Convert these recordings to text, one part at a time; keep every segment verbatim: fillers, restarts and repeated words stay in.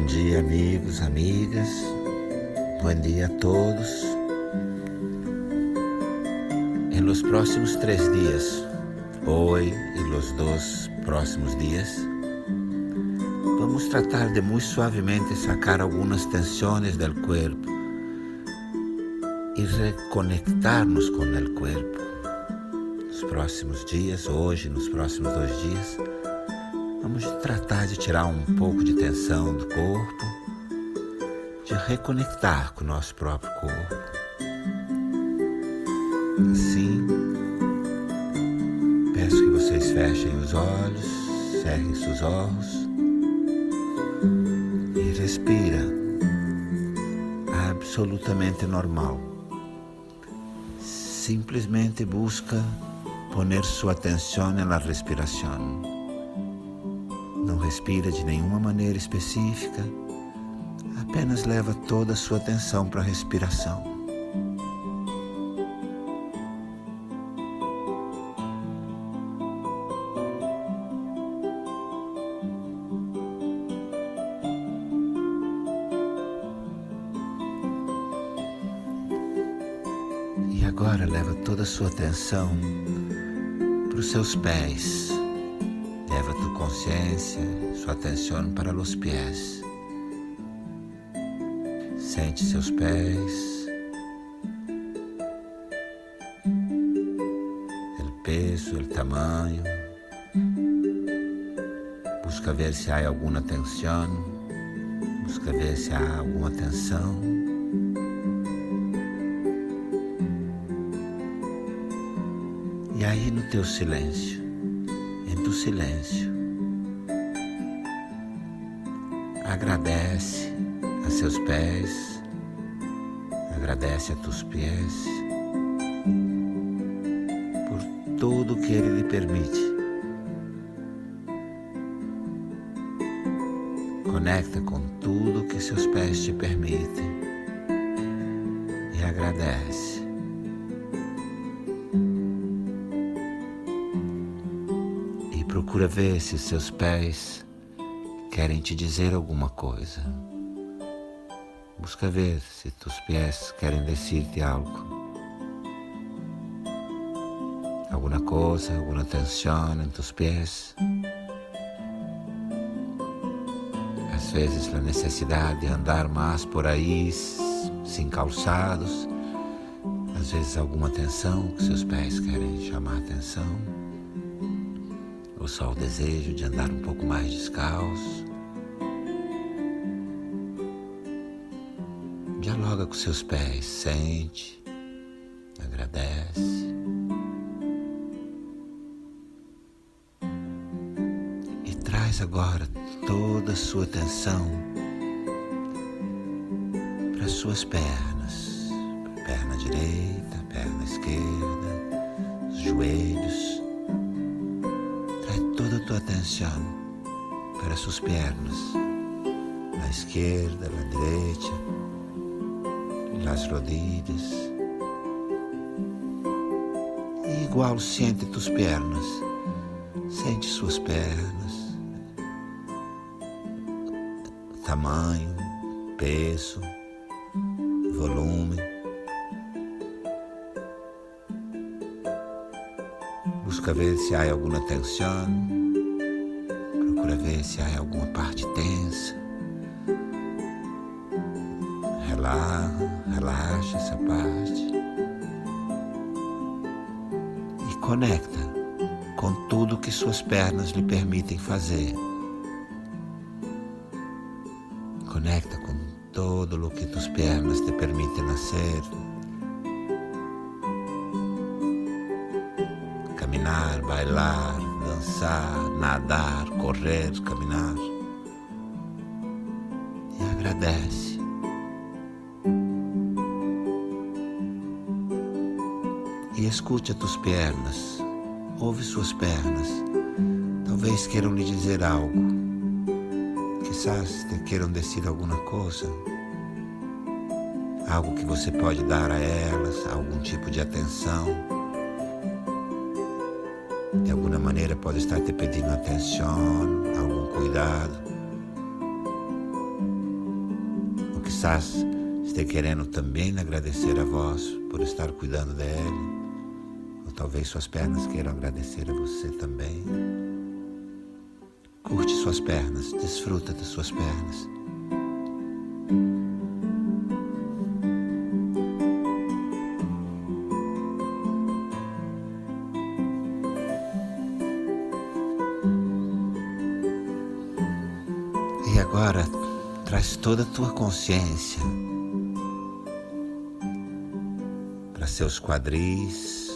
Bom dia, amigos, amigas. Bom dia a todos. En los próximos tres días, hoy y los dos próximos días, vamos tratar de muy suavemente sacar algunas tensiones del cuerpo y reconectarnos con el cuerpo. Nos próximos dias, hoje, nos próximos dois dias, vamos tratar de tirar um pouco de tensão do corpo, de reconectar com o nosso próprio corpo. Assim, peço que vocês fechem os olhos, cerrem seus olhos e respira absolutamente normal. Simplesmente busca poner sua atenção na respiração. Não respira de nenhuma maneira específica, apenas leva toda a sua atenção para a respiração. E agora leva toda a sua atenção para os seus pés. Leva tu consciência, sua atenção para os pés. Sente seus pés, o peso, o tamanho. Busca ver se há alguma tensão, busca ver se há alguma tensão. E aí no teu silêncio, do silêncio, agradece a seus pés, agradece a teus pés por tudo que ele lhe permite. Conecta com tudo que seus pés te permitem e agradece. Procura ver se seus pés querem te dizer alguma coisa. Busca ver se teus pés querem dizer-te algo. Alguma coisa, alguma tensão em teus pés. Às vezes a necessidade de andar mais por aí sem calçados. Às vezes alguma tensão que seus pés querem chamar atenção. Ou só o desejo de andar um pouco mais descalço. Dialoga com seus pés, sente, agradece. E traz agora toda a sua atenção para as suas pernas, perna direita, perna esquerda, os joelhos. Toda a tua atenção para suas pernas, a esquerda, a direita, as rodillas. E igual sente tuas pernas, sente suas pernas, tamanho, peso, volume. Busca ver se há alguma tensão, procura ver se há alguma parte tensa. Relaxa, relaxa essa parte e conecta com tudo que suas pernas lhe permitem fazer. Conecta com todo o que tuas pernas te permitem fazer. Caminar, bailar, dançar, nadar, correr, caminhar. E agradece. E escute as tuas pernas. Ouve suas pernas. Talvez queiram lhe dizer algo. Quizás te queiram dizer alguma coisa. Algo que você pode dar a elas, algum tipo de atenção. De alguma maneira pode estar te pedindo atenção, algum cuidado. Sass, esteja querendo também agradecer a vós por estar cuidando dele, ou talvez suas pernas queiram agradecer a você também. Curte suas pernas, desfruta das suas pernas. E agora, traz toda a tua consciência para seus quadris,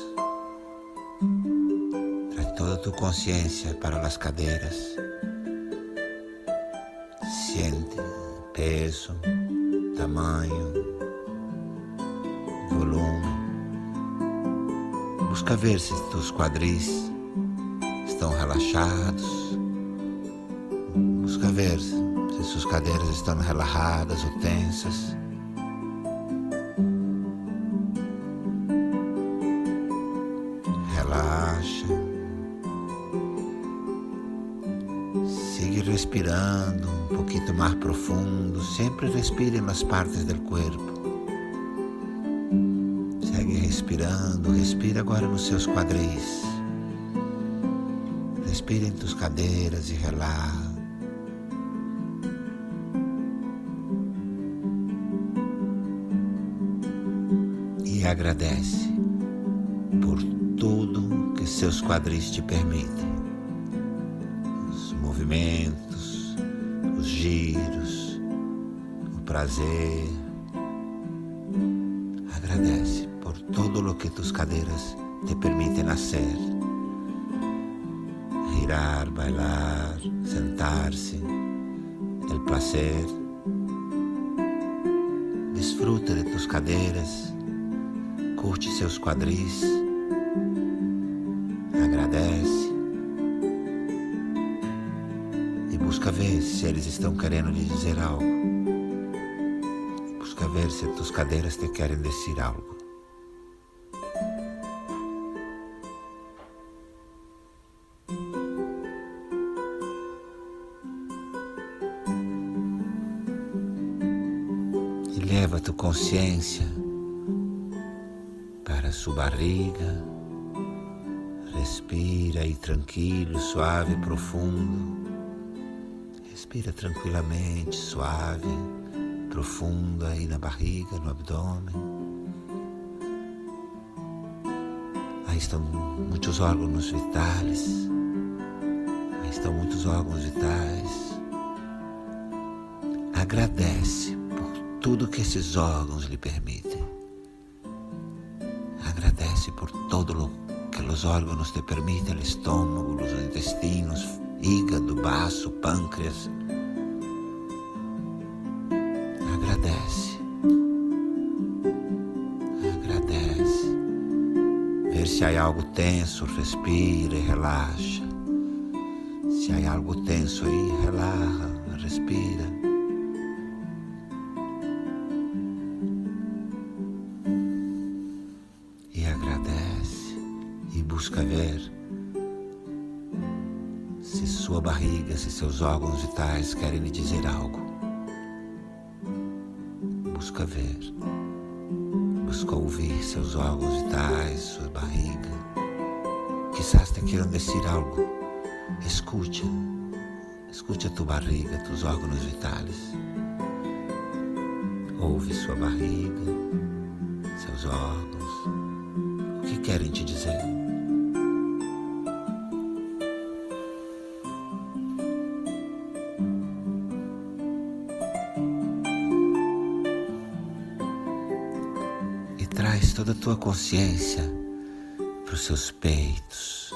traz toda a tua consciência para as cadeiras, siente peso, tamanho, volume, busca ver se teus quadris estão relaxados, busca ver se suas cadeiras estão relaxadas ou tensas. Relaxa. Sigue respirando um pouquinho mais profundo. Sempre respire nas partes do corpo. Segue respirando. Respira agora nos seus quadris. Respira em tuas cadeiras e relaxa. E agradece por tudo que seus quadris te permitem, os movimentos, os giros, o prazer. Agradece por tudo o que tus cadeiras te permitem hacer, girar, bailar, sentar-se, el placer. Desfruta de tus cadeiras. Curte seus quadris, agradece e busca ver se eles estão querendo lhe dizer algo. Busca ver se as tuas cadeiras te querem dizer algo. E leva a tua consciência para sua barriga, respira aí tranquilo, suave e profundo, respira tranquilamente, suave, profundo aí na barriga, no abdômen. Aí estão muitos órgãos vitais, aí estão muitos órgãos vitais. Agradece por tudo que esses órgãos lhe permitem. Agradece por todo o que os órgãos te permitem, o estômago, os intestinos, hígado, baço, pâncreas. Agradece. Agradece. Ver se há algo tenso, respira e relaxa. Se há algo tenso aí, relaxa, respira. Busca ver se sua barriga, se seus órgãos vitais querem lhe dizer algo. Busca ver, busca ouvir seus órgãos vitais, sua barriga. Quizás te queiram dizer algo. Escute, escute a tua barriga, teus órgãos vitais. Ouve sua barriga, seus órgãos. O que querem te dizer? Traz toda a tua consciência para os seus peitos.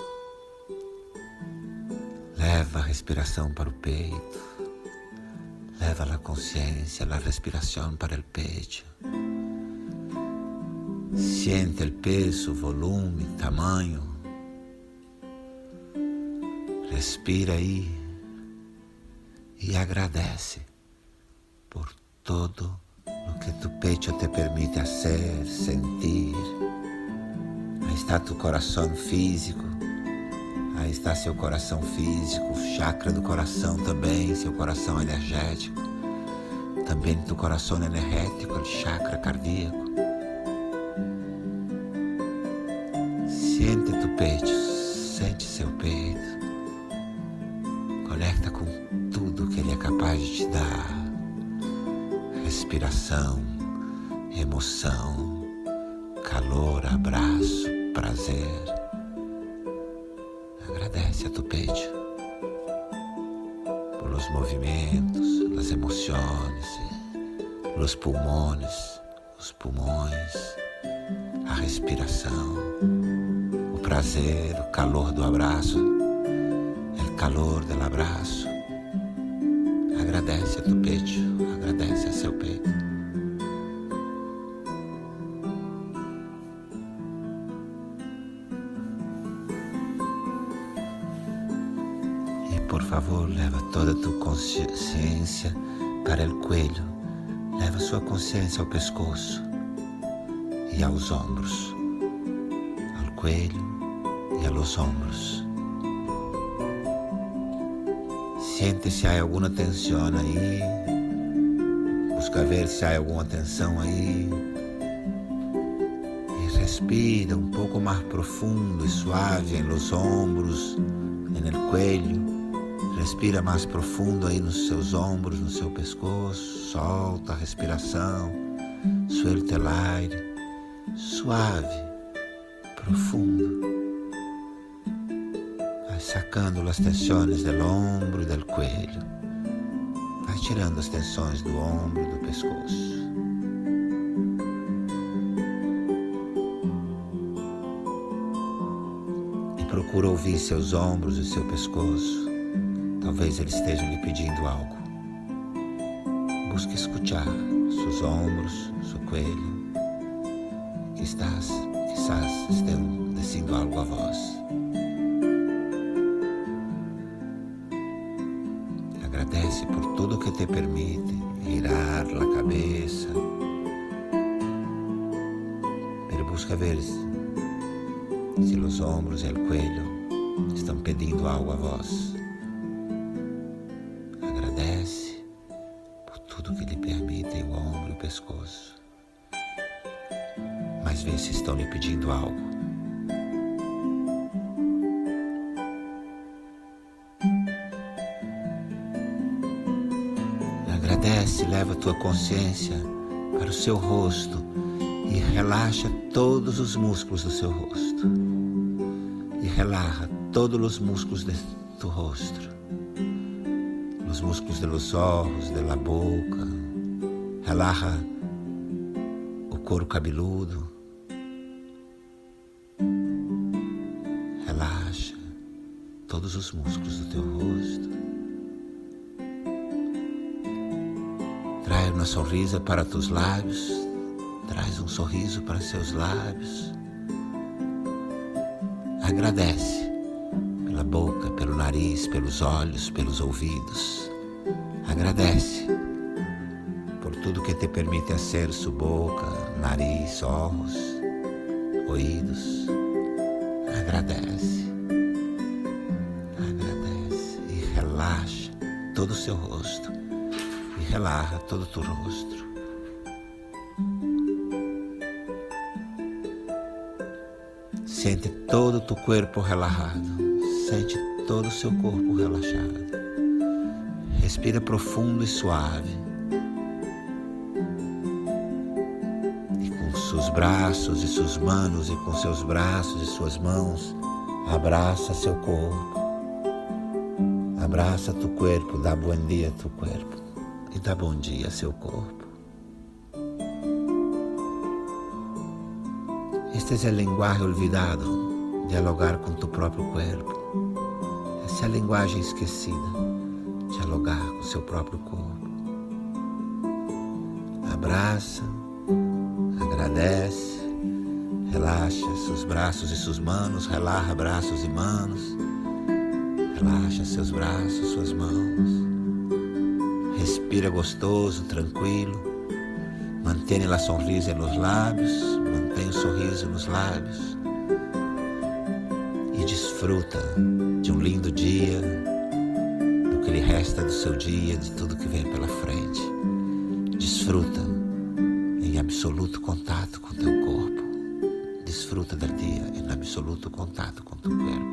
Leva a respiração para o peito. Leva a consciência, a respiração para o peito. Sente o peso, o volume, o tamanho. Respira aí e agradece por todo o que tu peito te permite fazer, sentir. Aí está tu coração físico, aí está seu coração físico, o chakra do coração também, seu coração energético. também do coração energético, do chakra cardíaco. Sente teu peito, sente seu peito. Conecta com tudo que ele é capaz de te dar. Respiração, emoção, calor, abraço, prazer. Agradece a teu peito pelos movimentos, as emoções, os pulmões, os pulmões, a respiração, o prazer, o calor do abraço, o calor do abraço. Agradece a teu peito, agradece a seu peito. E por favor, leva toda a tua consciência para o coelho. Leva sua consciência ao pescoço e aos ombros, ao coelho e aos ombros. Sente se há alguma tensão aí, busca ver se há alguma tensão aí e respira um pouco mais profundo e suave nos ombros, no coelho, respira mais profundo aí nos seus ombros, no seu pescoço, solta a respiração, suelta o aire, suave, profundo. Sacando as tensões do ombro e do coelho. Vai tirando as tensões do ombro e do pescoço. E procura ouvir seus ombros e seu pescoço. Talvez eles estejam lhe pedindo algo. Busque escutar seus ombros, seu coelho. Quizás, quizás estejam dizendo algo a vós. Agradece por tudo que te permite girar a cabeça, pero busca ver se os ombros e o coelho estão pedindo algo a vós. Agradece por tudo que lhe permite o ombro e o pescoço, mas vê se estão lhe pedindo algo. Agradece, leva tua consciência para o seu rosto e relaxa todos os músculos do seu rosto. E relaxa todos os músculos de tu rosto. Os músculos dos olhos, da boca. Relaxa o couro cabeludo. Relaxa todos os músculos do teu rosto. Traz uma sorrisa para teus lábios, traz um sorriso para seus lábios. Agradece pela boca, pelo nariz, pelos olhos, pelos ouvidos. Agradece por tudo que te permite ser sua boca, nariz, olhos, ouvidos. Agradece, agradece e relaxa todo o seu rosto. Relaxa todo o teu rosto. Sente todo o teu corpo relaxado. Sente todo o seu corpo relaxado. Respira profundo e suave. E com seus braços e suas mãos, e com seus braços e suas mãos, abraça seu corpo. Abraça teu corpo, dá bom dia a teu corpo. E dá bom dia a seu corpo. Este é o linguagem olvidado, dialogar com tu próprio corpo. Essa é a linguagem esquecida, dialogar com seu próprio corpo. Abraça, agradece, relaxa seus braços e suas mãos, relaxa braços e mãos, relaxa seus braços, suas mãos. Respira gostoso, tranquilo. Mantenha a sorriso nos lábios. Mantenha o sorriso nos lábios. E desfruta de um lindo dia, do que lhe resta do seu dia, de tudo que vem pela frente. Desfruta em absoluto contato com teu corpo. Desfruta da dia em absoluto contato com teu corpo.